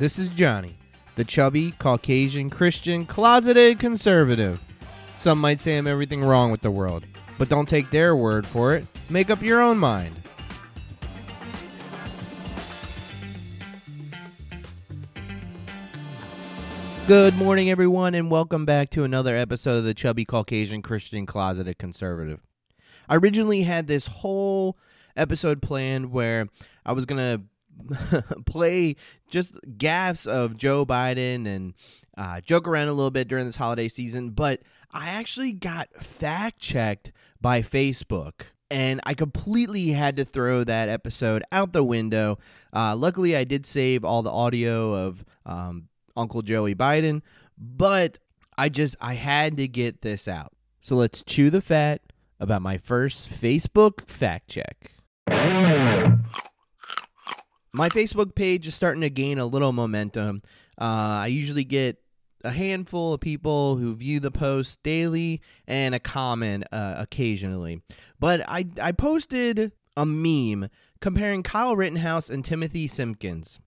This is Johnny, the chubby, Caucasian, Christian, closeted conservative. Some might say I'm everything wrong with the world, but don't take their word for it. Make up your own mind. Good morning, everyone, and welcome back to another episode of the Chubby Caucasian Christian Closeted Conservative. I originally had this whole episode planned where I was going to play just gaffes of Joe Biden and joke around a little bit during this holiday season, but I actually got fact-checked by Facebook, and I completely had to throw that episode out the window. Luckily, I did save all the audio of Uncle Joey Biden, but I had to get this out. So let's chew the fat about my first Facebook fact check. My Facebook page is starting to gain a little momentum. I usually get a handful of people who view the post daily and a comment occasionally. But I posted a meme comparing Kyle Rittenhouse and Timothy Simpkins.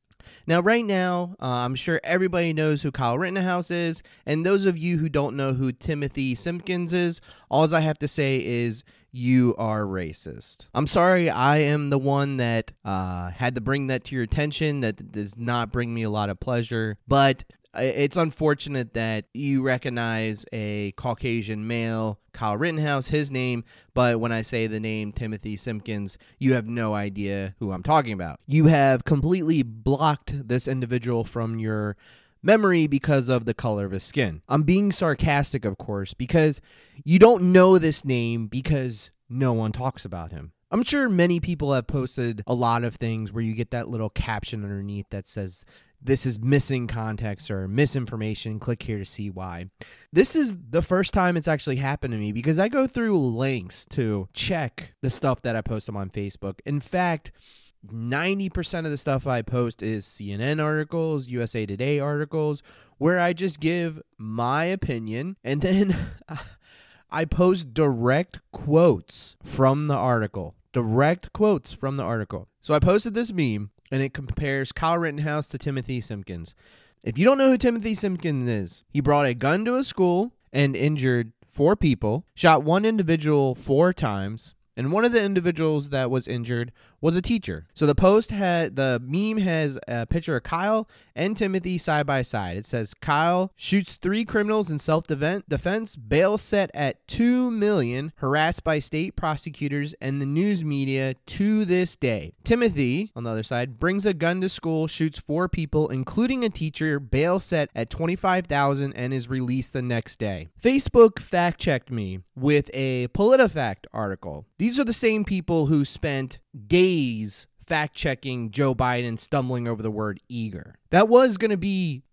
Now, right now, I'm sure everybody knows who Kyle Rittenhouse is, and those of you who don't know who Timothy Simpkins is, all I have to say is you are racist. I'm sorry, I am the one that had to bring that to your attention. That does not bring me a lot of pleasure, but it's unfortunate that you recognize a Caucasian male, Kyle Rittenhouse, his name, but when I say the name Timothy Simpkins, you have no idea who I'm talking about. You have completely blocked this individual from your memory because of the color of his skin. I'm being sarcastic, of course, because you don't know this name because no one talks about him. I'm sure many people have posted a lot of things where you get that little caption underneath that says, "This is missing context" or "misinformation. Click here to see why." This is the first time it's actually happened to me because I go through lengths to check the stuff that I post on Facebook. In fact, 90% of the stuff I post is CNN articles, USA Today articles, where I just give my opinion and then I post direct quotes from the article. Direct quotes from the article. So I posted this meme, and it compares Kyle Rittenhouse to Timothy Simpkins. If you don't know who Timothy Simpkins is, he brought a gun to a school and injured 4 people, shot one individual 4 times, and one of the individuals that was injured was a teacher. So the meme has a picture of Kyle and Timothy side by side. It says, "Kyle shoots 3 criminals in self-defense, bail set at $2 million, harassed by state prosecutors and the news media to this day. Timothy, on the other side, brings a gun to school, shoots 4 people, including a teacher, bail set at $25,000 and is released the next day." Facebook fact-checked me with a PolitiFact article. These are the same people who spent days fact-checking Joe Biden stumbling over the word eager. That was going to be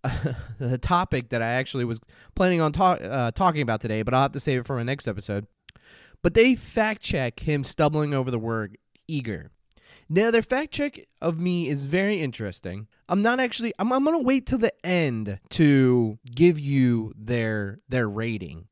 the topic that I actually was planning on talking about today, but I'll have to save it for my next episode. But they fact-check him stumbling over the word eager. Now, their fact-check of me is very interesting. I'm going to wait till the end to give you their rating.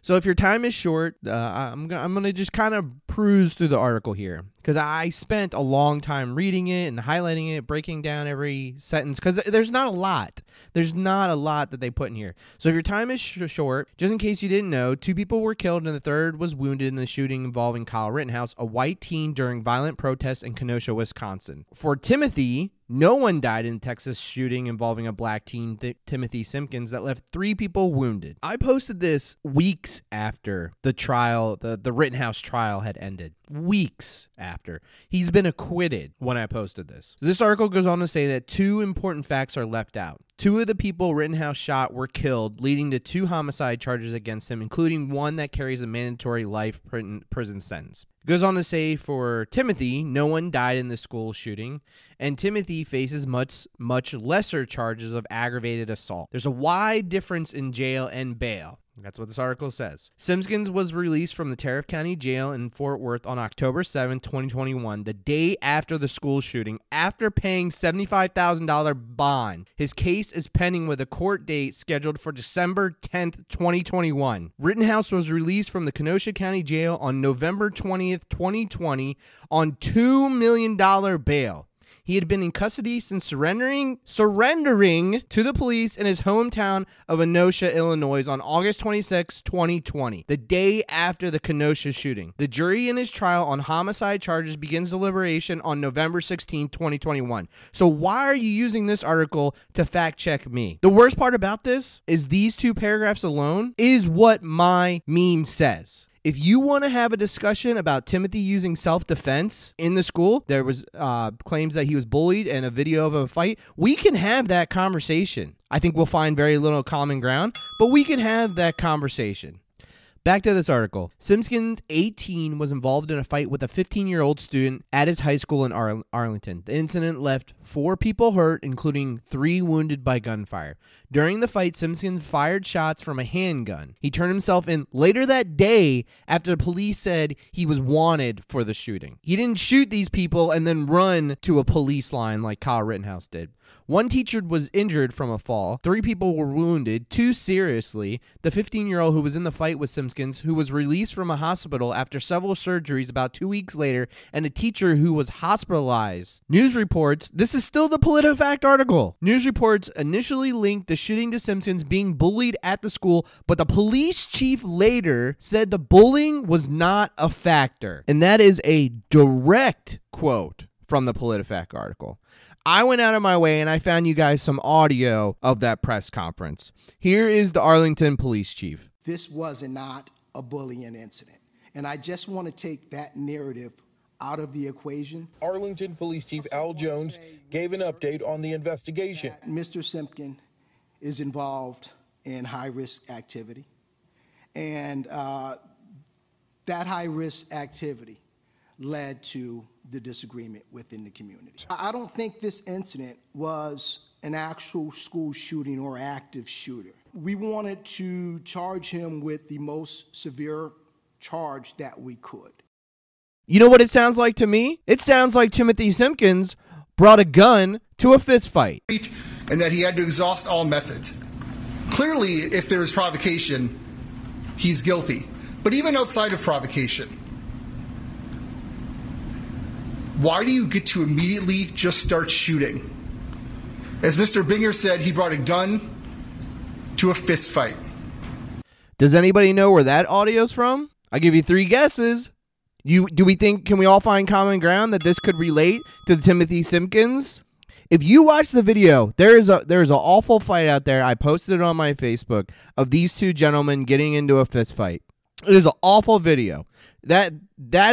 So if your time is short, I'm going to just kind of peruse through the article here because I spent a long time reading it and highlighting it, breaking down every sentence because there's not a lot. There's not a lot that they put in here. So if your time is short, just in case you didn't know, 2 people were killed and the 3rd was wounded in the shooting involving Kyle Rittenhouse, a white teen, during violent protests in Kenosha, Wisconsin. For Timothy, no one died in the Texas shooting involving a black teen, Timothy Simpkins, that left 3 people wounded. I posted this weeks after the trial, the Rittenhouse trial had ended. Weeks after. He's been acquitted when I posted this. This article goes on to say that 2 important facts are left out. 2 of the people Rittenhouse shot were killed, leading to 2 homicide charges against him, including one that carries a mandatory life prison sentence. Goes on to say for Timothy, no one died in the school shooting, and Timothy faces much lesser charges of aggravated assault. There's a wide difference in jail and bail. That's what this article says. Simpkins was released from the Tarrant County Jail in Fort Worth on October 7, 2021, the day after the school shooting, after paying $75,000 bond. His case is pending with a court date scheduled for December 10, 2021. Rittenhouse was released from the Kenosha County Jail on November 20, 2020 on $2 million bail. He had been in custody since surrendering to the police in his hometown of Kenosha, Illinois on August 26, 2020, the day after the Kenosha shooting. The jury in his trial on homicide charges begins deliberation on November 16, 2021. So why are you using this article to fact check me? The worst part about this is these two paragraphs alone is what my meme says. If you want to have a discussion about Timothy using self-defense in the school, there was claims that he was bullied and a video of a fight. We can have that conversation. I think we'll find very little common ground, but we can have that conversation. Back to this article. Simpkins, 18, was involved in a fight with a 15-year-old student at his high school in Arlington. The incident left 4 people hurt, including 3 wounded by gunfire. During the fight, Simpkins fired shots from a handgun. He turned himself in later that day after the police said he was wanted for the shooting. He didn't shoot these people and then run to a police line like Kyle Rittenhouse did. One teacher was injured from a fall. 3 people were wounded, 2 seriously. The 15-year-old who was in the fight with Simpkins, who was released from a hospital after several surgeries about 2 weeks later, and a teacher who was hospitalized. News reports, this is still the PolitiFact article. News reports initially linked the shooting to Simpkins being bullied at the school, but the police chief later said the bullying was not a factor. And that is a direct quote from the PolitiFact article. I went out of my way and I found you guys some audio of that press conference. Here is the Arlington police chief. This was not a bullying incident. And I just want to take that narrative out of the equation. Arlington Police Chief Al Jones gave an update on the investigation. Mr. Simpkin is involved in high-risk activity. And that high-risk activity led to the disagreement within the community. I don't think this incident was an actual school shooting or active shooter. We wanted to charge him with the most severe charge that we could. You know what it sounds like to me? It sounds like Timothy Simpkins brought a gun to a fist fight. And that he had to exhaust all methods. Clearly, if there is provocation, he's guilty. But even outside of provocation, why do you get to immediately just start shooting? As Mr. Binger said, he brought a gun to a fist fight. Does anybody know where that audio's from? I'll give you 3 guesses. Can we all find common ground that this could relate to Timothy Simpkins? If you watch the video, there is an awful fight out there. I posted it on my Facebook of these 2 gentlemen getting into a fist fight. It is an awful video. That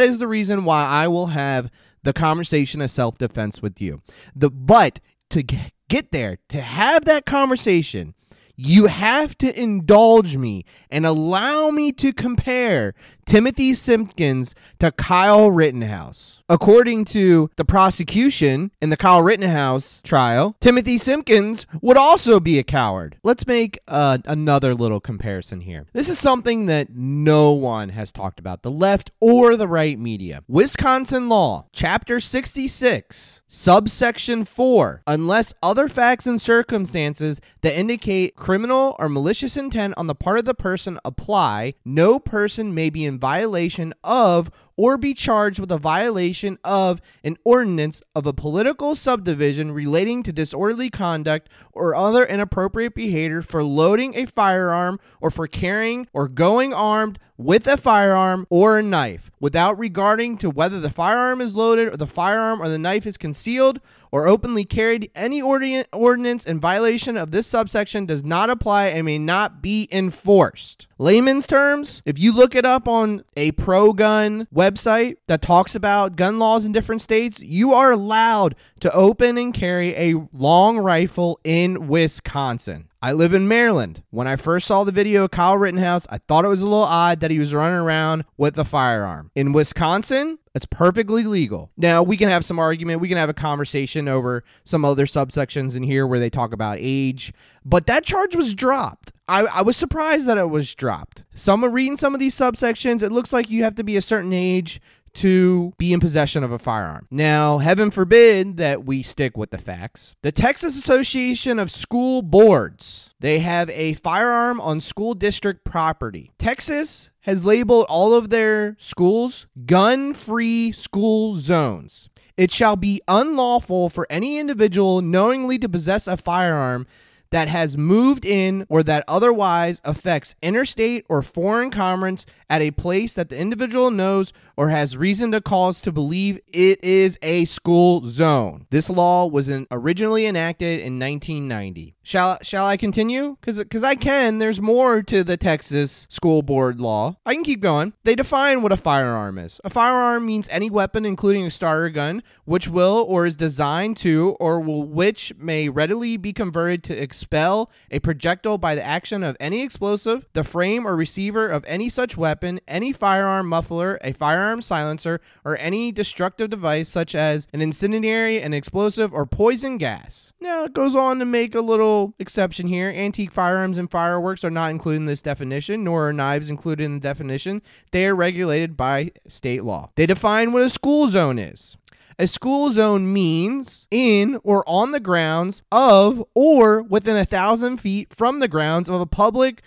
is the reason why I will have the conversation of self-defense with you. But to get there, to have that conversation, you have to indulge me and allow me to compare Timothy Simpkins to Kyle Rittenhouse. According to the prosecution in the Kyle Rittenhouse trial, Timothy Simpkins would also be a coward. Let's make another little comparison here. This is something that no one has talked about, the left or the right media. Wisconsin law, chapter 66, subsection 4, unless other facts and circumstances that indicate criminal or malicious intent on the part of the person apply, no person may be in violation of or be charged with a violation of an ordinance of a political subdivision relating to disorderly conduct or other inappropriate behavior for loading a firearm or for carrying or going armed with a firearm or a knife without regarding to whether the firearm is loaded or the firearm or the knife is concealed or openly carried. Any ordinance in violation of this subsection does not apply and may not be enforced. Layman's terms, if you look it up on a pro-gun website that talks about gun laws in different states, you are allowed to open and carry a long rifle in Wisconsin. I live in Maryland. When I first saw the video of Kyle Rittenhouse, I thought it was a little odd that he was running around with a firearm. In Wisconsin, it's perfectly legal. Now, we can have some argument. We can have a conversation over some other subsections in here where they talk about age. But that charge was dropped. I was surprised that it was dropped. Some are reading some of these subsections. It looks like you have to be a certain age to be in possession of a firearm. Now, heaven forbid that we stick with the facts. The Texas Association of School Boards, they have a firearm on school district property. Texas has labeled all of their schools gun-free school zones. It shall be unlawful for any individual knowingly to possess a firearm that has moved in or that otherwise affects interstate or foreign commerce at a place that the individual knows or has reason to cause to believe it is a school zone. This law was originally enacted in 1990. Shall I continue? Because I can. There's more to the Texas school board law. I can keep going. They define what a firearm is. A firearm means any weapon, including a starter gun, which will or is designed to or will which may readily be converted to expel a projectile by the action of any explosive, the frame or receiver of any such weapon, any firearm muffler, a firearm silencer, or any destructive device such as an incendiary, an explosive, or poison gas. Now, it goes on to make a little exception here. Antique firearms and fireworks are not included in this definition, nor are knives included in the definition. They are regulated by state law. They define what a school zone is. A school zone means in or on the grounds of or within 1,000 feet from the grounds of a public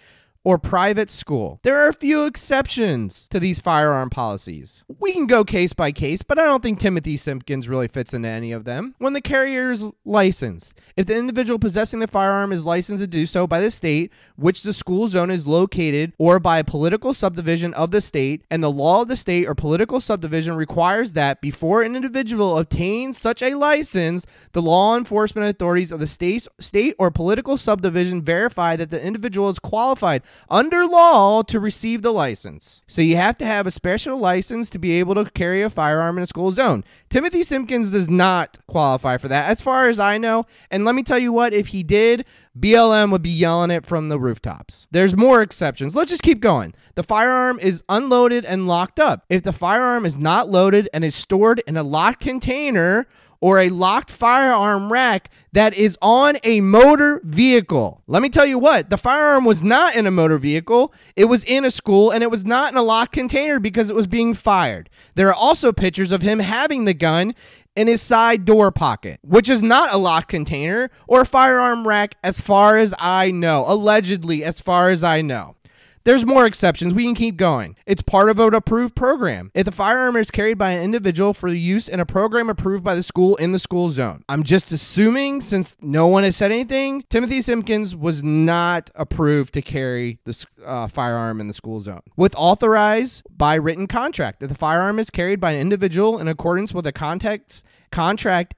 or private school. There are a few exceptions to these firearm policies. We can go case by case, but I don't think Timothy Simpkins really fits into any of them. When the carrier is licensed, if the individual possessing the firearm is licensed to do so by the state, which the school zone is located, or by a political subdivision of the state, and the law of the state or political subdivision requires that before an individual obtains such a license, the law enforcement authorities of the state or political subdivision verify that the individual is qualified under law to receive the license. So you have to have a special license to be able to carry a firearm in a school zone. Timothy Simpkins does not qualify for that, as far as I know. And let me tell you what, if he did, BLM would be yelling it from the rooftops. There's more exceptions. Let's just keep going. The firearm is unloaded and locked up. If the firearm is not loaded and is stored in a locked container or a locked firearm rack that is on a motor vehicle. Let me tell you what, the firearm was not in a motor vehicle. It was in a school, and it was not in a locked container because it was being fired. There are also pictures of him having the gun in his side door pocket, which is not a locked container or a firearm rack as far as I know, allegedly as far as I know. There's more exceptions. We can keep going. It's part of an approved program. If the firearm is carried by an individual for use in a program approved by the school in the school zone. I'm just assuming, since no one has said anything, Timothy Simpkins was not approved to carry the firearm in the school zone. With authorized by written contract, if the firearm is carried by an individual in accordance with a contract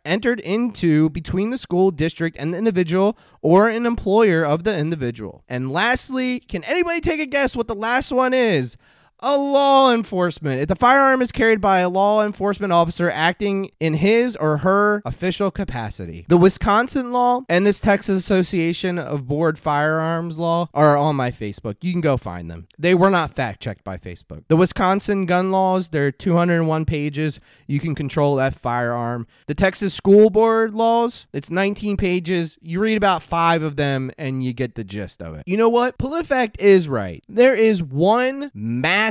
entered into between the school district and the individual or an employer of the individual. And lastly, can anybody take a guess what the last one is? A law enforcement. If the firearm is carried by a law enforcement officer acting in his or her official capacity. The Wisconsin law and this Texas Association of Board Firearms law are on my Facebook. You can go find them. They were not fact-checked by Facebook. The Wisconsin gun laws, they're 201 pages. You can control that firearm. The Texas school board laws, it's 19 pages. You read about 5 of them and you get the gist of it. You know what? PolitiFact is right. There is one massive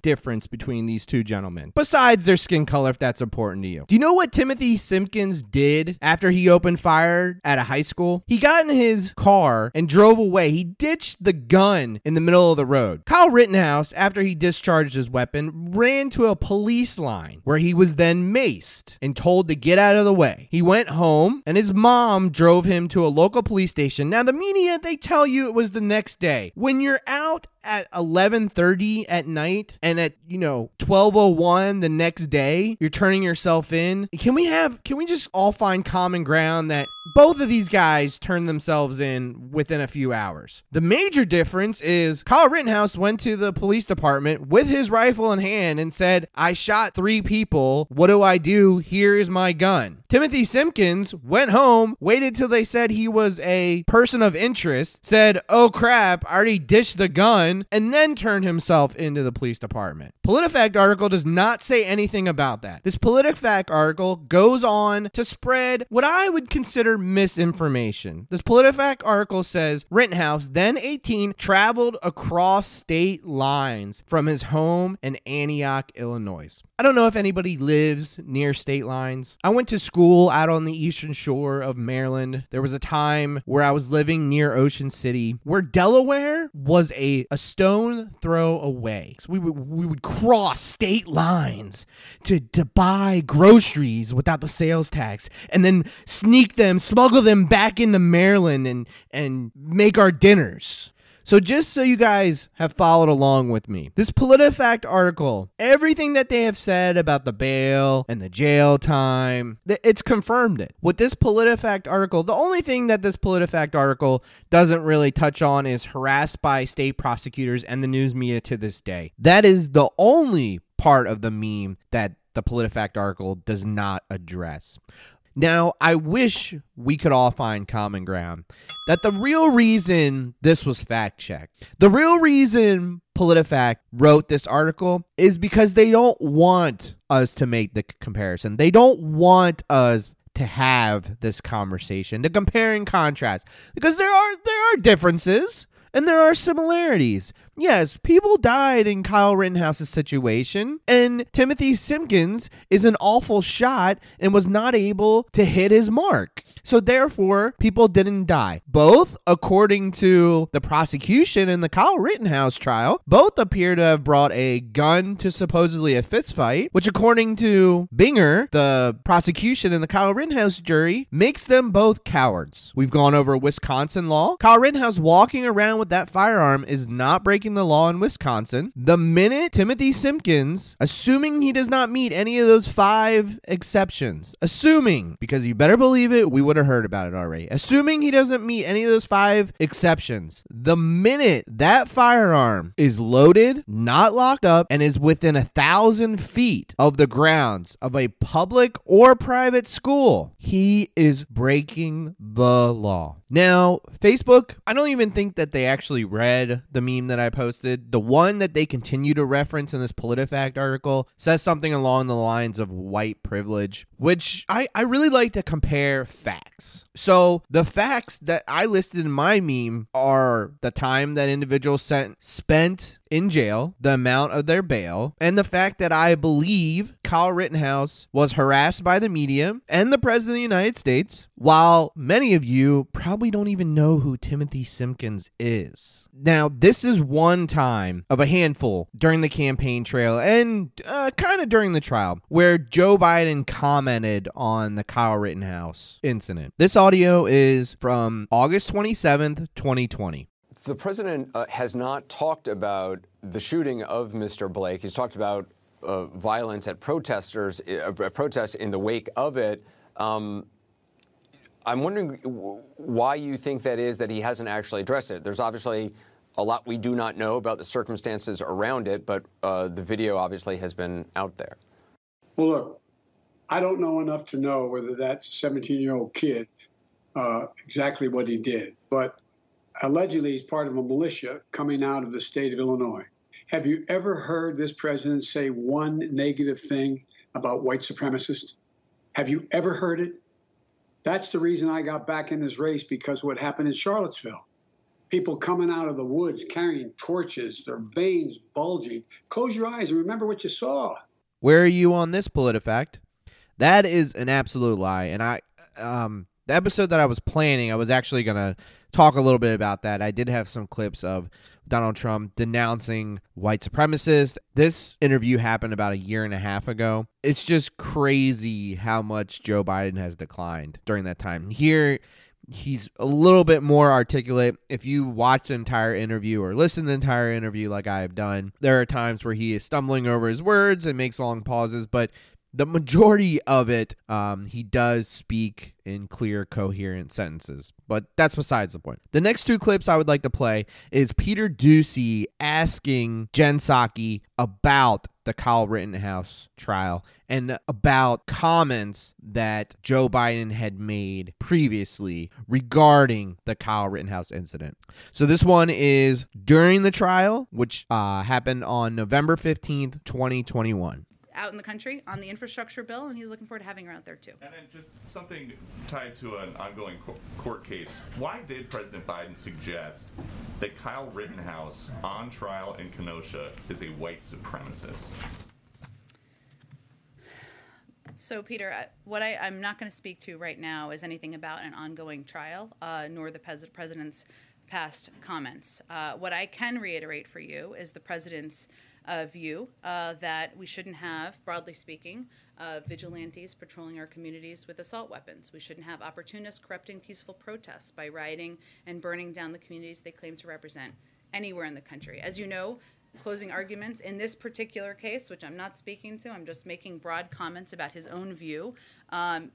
difference between these two gentlemen, besides their skin color, if that's important to you. Do you know what Timothy Simpkins did after he opened fire at a high school? He got in his car and drove away. He ditched the gun in the middle of the road. Kyle Rittenhouse, after he discharged his weapon, ran to a police line where he was then maced and told to get out of the way. He went home and his mom drove him to a local police station. Now, the media, they tell you it was the next day. When you're out at 11:30 at night and at 12:01 the next day you're turning yourself in, can we just all find common ground that both of these guys turned themselves in within a few hours? The major difference is Kyle Rittenhouse went to the police department with his rifle in hand and said, I shot 3 people. What do I do? Here is my gun. Timothy Simpkins went home, waited till they said he was a person of interest, said, oh crap, I already ditched the gun, and then turned himself into the police department. PolitiFact article does not say anything about that. This PolitiFact article goes on to spread what I would consider misinformation. This PolitiFact article says Rittenhouse, then 18, traveled across state lines from his home in Antioch, Illinois. I don't know if anybody lives near state lines. I went to school out on the eastern shore of Maryland. There was a time where I was living near Ocean City, where Delaware was a stone throw away. So we would cross state lines to buy groceries without the sales tax, and then sneak them, smuggle them back into Maryland and make our dinners. So just so you guys have followed along with me, this PolitiFact article, everything that they have said about the bail and the jail time, it's confirmed it. With this PolitiFact article, the only thing that this PolitiFact article doesn't really touch on is harassed by state prosecutors and the news media to this day. That is the only part of the meme that the PolitiFact article does not address. Now, I wish we could all find common ground that the real reason this was fact-checked, the real reason PolitiFact wrote this article is because they don't want us to make the comparison. They don't want us to have this conversation, to compare and contrast, because there are differences and there are similarities. Yes, people died in Kyle Rittenhouse's situation, and Timothy Simpkins is an awful shot and was not able to hit his mark. So therefore, people didn't die. Both, according to the prosecution in the Kyle Rittenhouse trial, both appear to have brought a gun to supposedly a fist fight, which according to Binger, the prosecution in the Kyle Rittenhouse jury, makes them both cowards. We've gone over Wisconsin law. Kyle Rittenhouse walking around with that firearm is not breaking the law in Wisconsin. The minute Timothy Simpkins, assuming he does not meet any of those 5 exceptions, assuming, because you better believe it, we would have heard about it already, assuming he doesn't meet any of those 5 exceptions, the minute that firearm is loaded, not locked up, and is within 1,000 feet of the grounds of a public or private school, he is breaking the law. Now, Facebook, I don't even think that they actually read the meme that I posted. The one that they continue to reference in this PolitiFact article says something along the lines of white privilege, which I really like to compare facts. So the facts that I listed in my meme are the time that individuals spent in jail, the amount of their bail, and the fact that I believe Kyle Rittenhouse was harassed by the media and the President of the United States, while many of you probably don't even know who Timothy Simpkins is. Now, this is one time of a handful during the campaign trail and kind of during the trial where Joe Biden commented on the Kyle Rittenhouse incident. This audio is from August 27th, 2020. The president has not talked about the shooting of Mr. Blake. He's talked about violence at protests in the wake of it. I'm wondering why you think that is, that he hasn't actually addressed it. There's obviously a lot we do not know about the circumstances around it, but the video obviously has been out there. Well, look, I don't know enough to know whether that 17-year-old kid exactly what he did, but allegedly he's part of a militia coming out of the state of Illinois. Have you ever heard this president say one negative thing about white supremacists? Have you ever heard it? That's the reason I got back in this race, because what happened in Charlottesville. People coming out of the woods carrying torches, their veins bulging. Close your eyes and remember what you saw. Where are you on this, PolitiFact? That is an absolute lie. And the episode that I was planning, I was actually going to talk a little bit about that. I did have some clips of Donald Trump denouncing white supremacists. This interview happened about 1.5 years ago. It's just crazy how much Joe Biden has declined during that time. Here, he's a little bit more articulate. If you watch the entire interview or listen to the entire interview like I have done, there are times where he is stumbling over his words and makes long pauses, but the majority of it, he does speak in clear, coherent sentences. But that's besides the point. The next 2 clips I would like to play is Peter Doocy asking Jen Psaki about the Kyle Rittenhouse trial and about comments that Joe Biden had made previously regarding the Kyle Rittenhouse incident. So this one is during the trial, which happened on November 15th, 2021. Out in the country on the infrastructure bill, and he's looking forward to having her out there too. And then just something tied to an ongoing court case. Why did President Biden suggest that Kyle Rittenhouse on trial in Kenosha is a white supremacist? So, Peter, what I'm not going to speak to right now is anything about an ongoing trial, nor the president's past comments. What I can reiterate for you is the president's view that we shouldn't have, broadly speaking, vigilantes patrolling our communities with assault weapons. We shouldn't have opportunists corrupting peaceful protests by rioting and burning down the communities they claim to represent anywhere in the country. As you know, closing arguments in this particular case, which I'm not speaking to, I'm just making broad comments about his own view.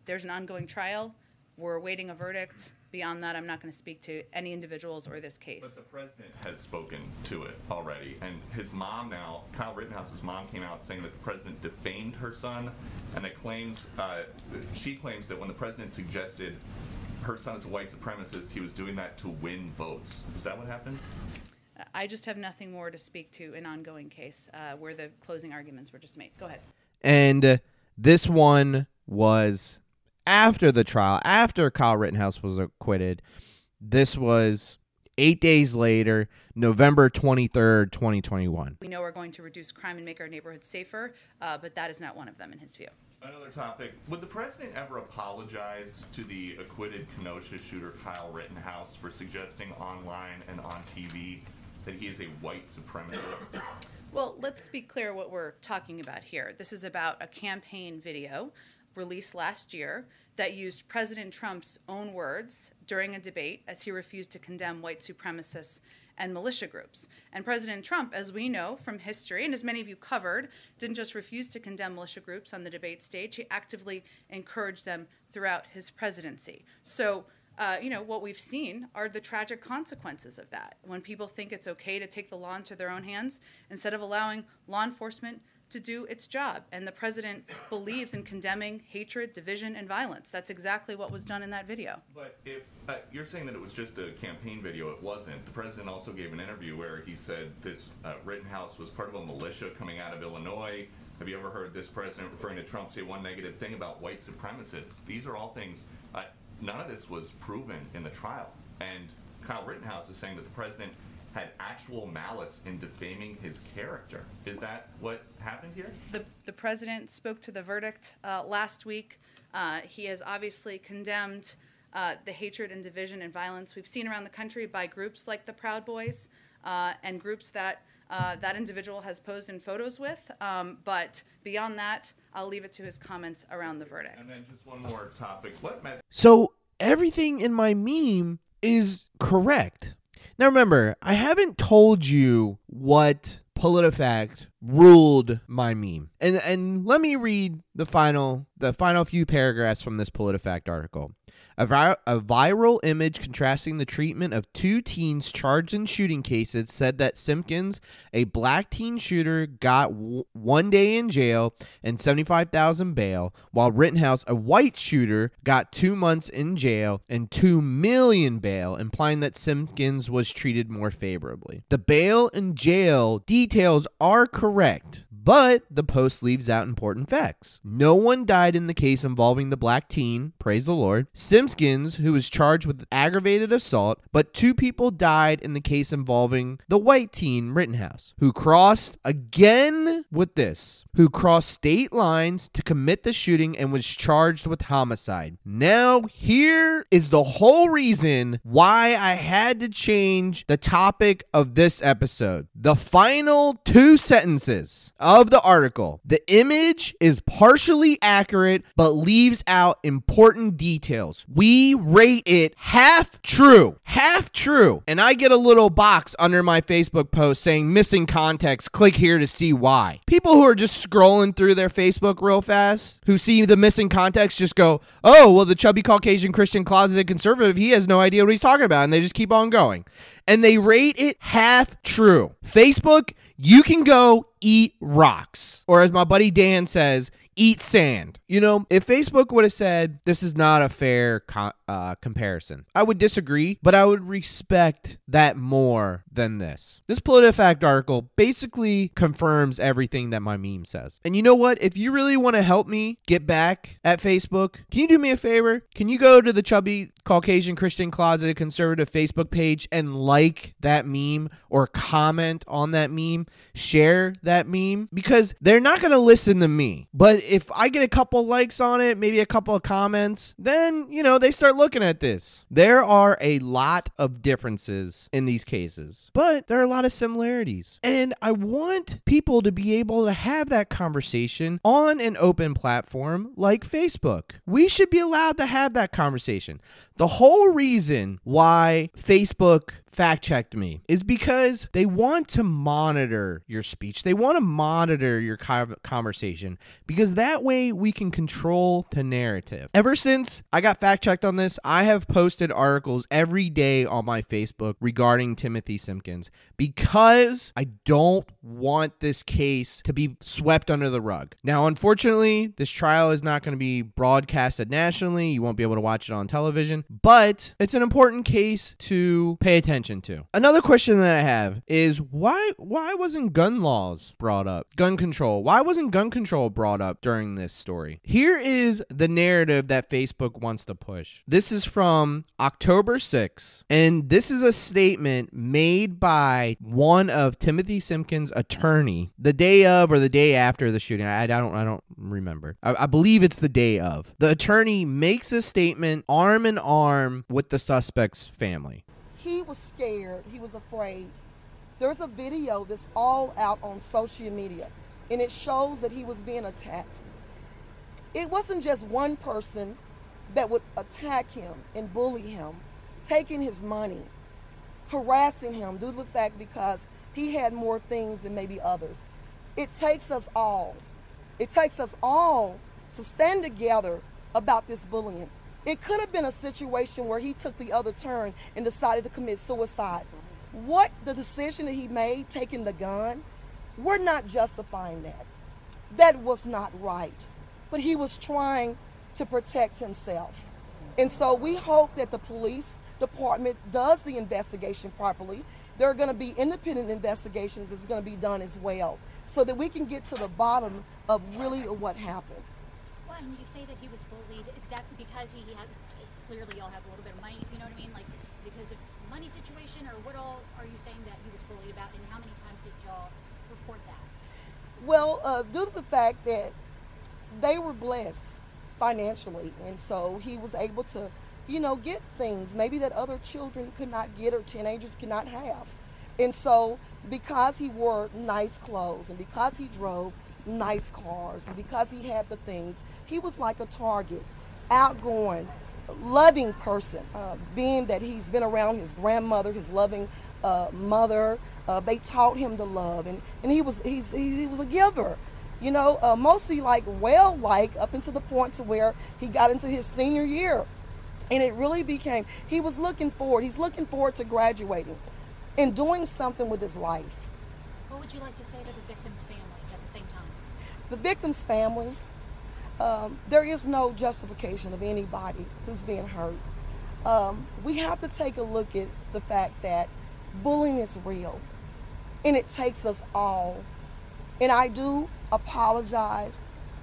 There's an ongoing trial. We're awaiting a verdict. Beyond that, I'm not going to speak to any individuals or this case. But the president has spoken to it already. And his mom now, Kyle Rittenhouse's mom, came out saying that the president defamed her son. And that she claims that when the president suggested her son is a white supremacist, he was doing that to win votes. Is that what happened? I just have nothing more to speak to an ongoing case where the closing arguments were just made. Go ahead. And this one was after the trial, after Kyle Rittenhouse was acquitted. This was 8 days later, November 23rd, 2021. We know we're going to reduce crime and make our neighborhoods safer, but that is not one of them in his view. Another topic. Would the president ever apologize to the acquitted Kenosha shooter Kyle Rittenhouse for suggesting online and on TV that he is a white supremacist? Well, let's be clear what we're talking about here. This is about a campaign video released last year that used President Trump's own words during a debate as he refused to condemn white supremacists and militia groups. And President Trump, as we know from history, and as many of you covered, didn't just refuse to condemn militia groups on the debate stage, he actively encouraged them throughout his presidency. So, what we've seen are the tragic consequences of that. When people think it's okay to take the law into their own hands instead of allowing law enforcement to do its job. And the president believes in condemning hatred, division, and violence. That's exactly what was done in that video. But if you're saying that it was just a campaign video, it wasn't. The president also gave an interview where he said this Rittenhouse was part of a militia coming out of Illinois. Have you ever heard this president referring to Trump say one negative thing about white supremacists? These are all things, none of this was proven in the trial. And Kyle Rittenhouse is saying that the president had actual malice in defaming his character. Is that what happened here? The president spoke to the verdict last week. He has obviously condemned the hatred and division and violence we've seen around the country by groups like the Proud Boys and groups that that individual has posed in photos with. But beyond that, I'll leave it to his comments around the verdict. And then just one more topic. So everything in my meme is correct. Now remember, I haven't told you what PolitiFact ruled my meme. And let me read the final few paragraphs from this PolitiFact article. A viral image contrasting the treatment of two teens charged in shooting cases said that Simpkins, a black teen shooter, got 1 day in jail and $75,000 bail, while Rittenhouse, a white shooter, got 2 months in jail and $2 million bail, implying that Simpkins was treated more favorably. The bail and jail details are correct, but the post leaves out important facts. No one died in the case involving the black teen, praise the Lord, Simpkins, who was charged with aggravated assault, but 2 people died in the case involving the white teen, Rittenhouse, who crossed state lines to commit the shooting and was charged with homicide. Now, here is the whole reason why I had to change the topic of this episode. The final 2 sentences of the article. The image is partially accurate, but leaves out important details. We rate it half true. And I get a little box under my Facebook post saying missing context, click here to see why. People who are just scrolling through their Facebook real fast, who see the missing context, just go, oh, well, the chubby Caucasian Christian closeted conservative, he has no idea what he's talking about. And they just keep on going. And they rate it half true. Facebook, you can go eat rocks. Or as my buddy Dan says, eat sand. You know, if Facebook would have said, this is not a fair comparison, I would disagree, but I would respect that more than this. This PolitiFact article basically confirms everything that my meme says. And you know what? If you really want to help me get back at Facebook, can you do me a favor? Can you go to the chubby Caucasian Christian closeted conservative Facebook page and like that meme or comment on that meme, share that meme? Because they're not going to listen to me. But if I get a couple likes on it, maybe a couple of comments, then, you know, they start start looking at this. There are a lot of differences in these cases, but there are a lot of similarities. And I want people to be able to have that conversation on an open platform like Facebook. We should be allowed to have that conversation. The whole reason why Facebook fact-checked me is because they want to monitor your speech. They want to monitor your conversation because that way we can control the narrative. Ever since I got fact-checked on this, I have posted articles every day on my Facebook regarding Timothy Simpkins because I don't want this case to be swept under the rug. Now, unfortunately, this trial is not going to be broadcasted nationally. You won't be able to watch it on television, but it's an important case to pay attention to. Another question that I have is why wasn't gun laws brought up? Gun control. Why wasn't gun control brought up during this story? Here is the narrative that Facebook wants to push. This is from October 6th, and this is a statement made by one of Timothy Simpkins' attorney the day of or the day after the shooting. I don't remember. I believe it's the day of. The attorney makes a statement arm in arm with the suspect's family. He was scared, he was afraid. There's a video that's all out on social media, and it shows that he was being attacked. It wasn't just one person that would attack him and bully him, taking his money, harassing him due to the fact because he had more things than maybe others. It takes us all. It takes us all to stand together about this bullying. It could have been a situation where he took the other turn and decided to commit suicide. What the decision that he made, taking the gun, we're not justifying that. That was not right. But he was trying to protect himself. And so we hope that the police department does the investigation properly. There are going to be independent investigations that's going to be done as well so that we can get to the bottom of really what happened. And you say that he was bullied exactly because he had, clearly y'all have a little bit of money, you know what I mean? Like, because of money situation, or what all are you saying that he was bullied about, and how many times did y'all report that? Well, due to the fact that they were blessed financially, and so he was able to, you know, get things maybe that other children could not get or teenagers could not have. And so because he wore nice clothes and because he drove nice cars, and because he had the things, he was like a target, outgoing, loving person, being that he's been around his grandmother, his loving mother. They taught him to love, and he was a giver, you know, mostly like up until the point to where he got into his senior year, and it really became, he was looking forward, he's looking forward to graduating and doing something with his life. What would you like to say to the victim's family? The victim's family, there is no justification of anybody who's being hurt. We have to take a look at the fact that bullying is real, and it takes us all. And I do apologize.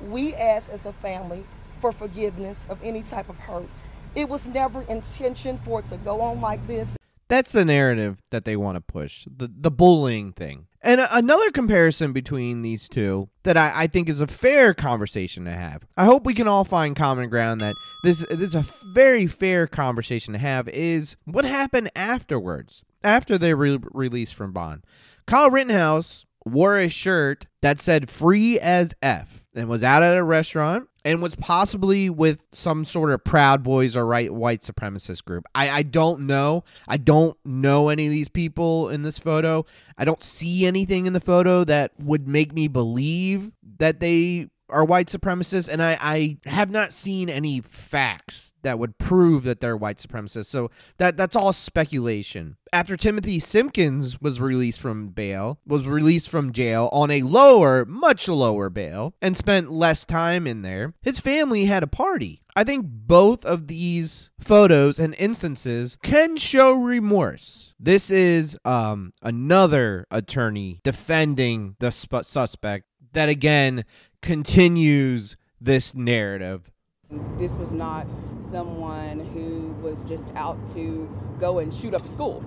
We ask as a family for forgiveness of any type of hurt. It was never intention for it to go on like this. That's the narrative that they want to push, the bullying thing. And another comparison between these two that I think is a fair conversation to have. I hope we can all find common ground that this is a very fair conversation to have is what happened afterwards, after they were released from bond. Kyle Rittenhouse wore a shirt that said free as F and was out at a restaurant and was possibly with some sort of Proud Boys or white supremacist group. I don't know. I don't know any of these people in this photo. I don't see anything in the photo that would make me believe that they are white supremacists. And I have not seen any facts that would prove that they're white supremacists. So that's all speculation. After Timothy Simpkins was released from jail on a lower, much lower bail and spent less time in there, his family had a party. I think both of these photos and instances can show remorse. This is another attorney defending the suspect that again continues this narrative. This was not someone who was just out to go and shoot up a school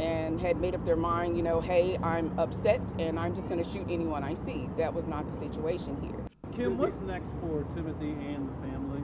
and had made up their mind, you know, hey, I'm upset and I'm just going to shoot anyone I see. That was not the situation here. Kim, what's next for Timothy and the family?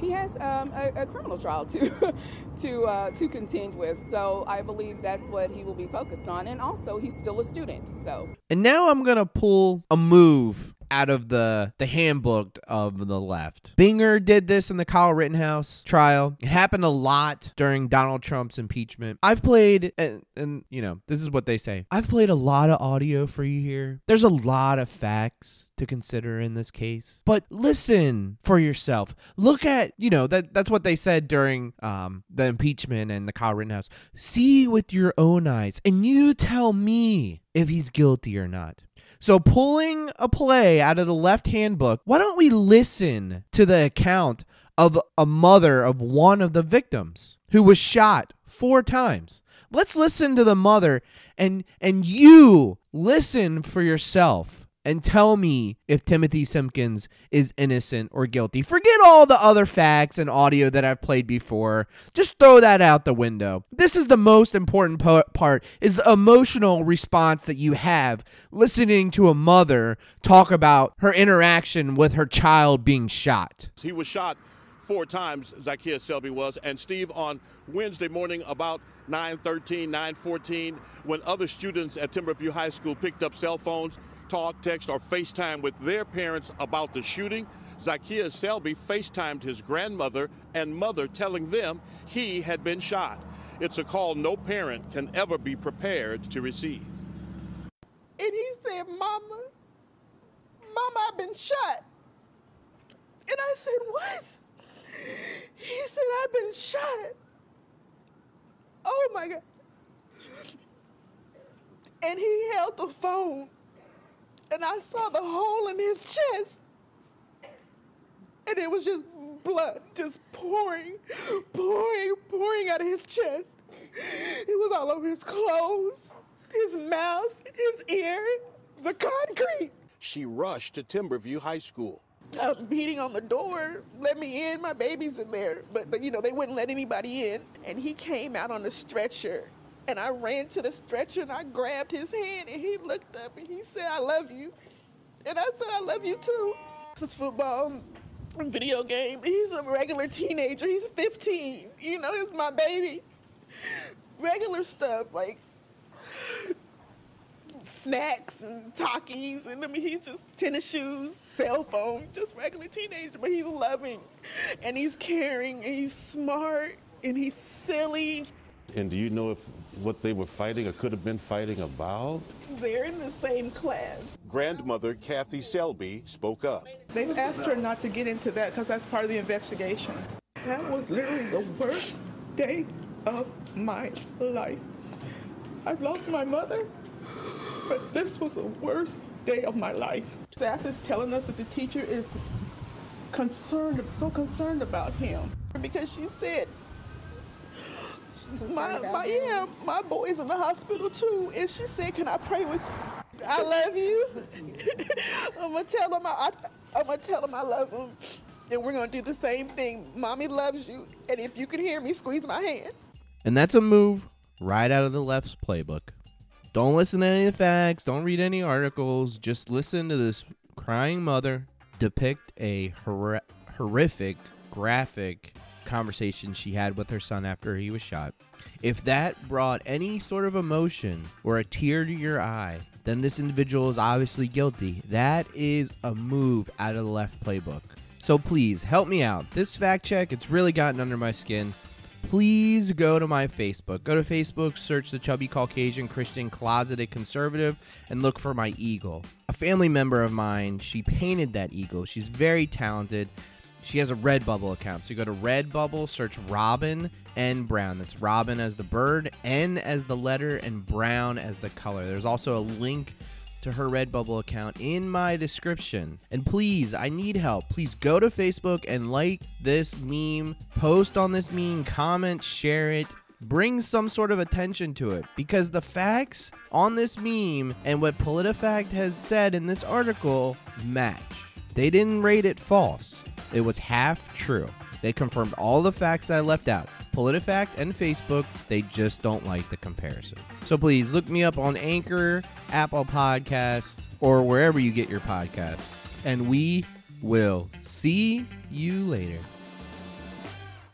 he has a criminal trial to contend with. So I believe that's what he will be focused on. And also, he's still a student. So. And now I'm going to pull a move out of the handbook of the left. Binger did this in the Kyle Rittenhouse trial. It happened a lot during Donald Trump's impeachment. I've played, and you know, this is what they say. I've played a lot of audio for you here. There's a lot of facts to consider in this case, but listen for yourself. Look at, you know, that's what they said during the impeachment and the Kyle Rittenhouse. See with your own eyes, and you tell me if he's guilty or not. So pulling a play out of the left handbook, why don't we listen to the account of a mother of one of the victims who was shot 4 times? Let's listen to the mother, and you listen for yourself and tell me if Timothy Simpkins is innocent or guilty. Forget all the other facts and audio that I've played before. Just throw that out the window. This is the most important part, is the emotional response that you have listening to a mother talk about her interaction with her child being shot. He was shot 4 times, Zakiya Selby was, and Steve, on Wednesday morning about 9:13, 9:14, when other students at Timberview High School picked up cell phones, talk, text, or FaceTime with their parents about the shooting, Zakiya Selby FaceTimed his grandmother and mother telling them he had been shot. It's a call no parent can ever be prepared to receive. And he said, Mama, I've been shot. And I said, what? He said, I've been shot. Oh my God. And he held the phone, and I saw the hole in his chest, and it was just blood just pouring out of his chest. It was all over his clothes, his mouth, his ear, the concrete. She rushed to Timberview High School. I'm beating on the door, let me in, my baby's in there. But you know, they wouldn't let anybody in. And he came out on a stretcher. And I ran to the stretcher and I grabbed his hand, and he looked up and he said, I love you. And I said, I love you too. It's football, video game. He's a regular teenager, he's 15. You know, he's my baby. Regular stuff like snacks and Takis, and I mean, he's just tennis shoes, cell phone, just regular teenager, but he's loving and he's caring and he's smart and he's silly. And do you know if what they were fighting or could have been fighting about? They're in the same class. Grandmother Kathy Selby spoke up. They've asked her not to get into that because that's part of the investigation. That was literally the worst day of my life. I've lost my mother, but this was the worst day of my life. Staff is telling us that the teacher is so concerned about him. Because she said, my boy's in the hospital too, and she said, can I pray with you? I love you. I'm gonna tell him I love him, and we're gonna do the same thing. Mommy loves you, and if you can hear me, squeeze my hand. And that's a move right out of the left's playbook. Don't listen to any of the facts, don't read any articles, just listen to this crying mother depict a horrific graphic conversation she had with her son after he was shot. If that brought any sort of emotion or a tear to your eye, then this individual is obviously guilty. That is a move out of the left playbook. So please help me out. This fact check, it's really gotten under my skin. Please go to my Facebook. Go to Facebook, search the Chubby Caucasian Christian Closeted Conservative, and look for my eagle. A family member of mine, she painted that eagle. She's very talented. She has a Redbubble account, so you go to Redbubble, search Robin N. Brown. That's Robin as the bird, N as the letter, and Brown as the color. There's also a link to her Redbubble account in my description. And please, I need help. Please go to Facebook and like this meme, post on this meme, comment, share it. Bring some sort of attention to it, because the facts on this meme and what PolitiFact has said in this article match. They didn't rate it false. It was half true. They confirmed all the facts that I left out. PolitiFact and Facebook, they just don't like the comparison. So please look me up on Anchor, Apple Podcasts, or wherever you get your podcasts. And we will see you later.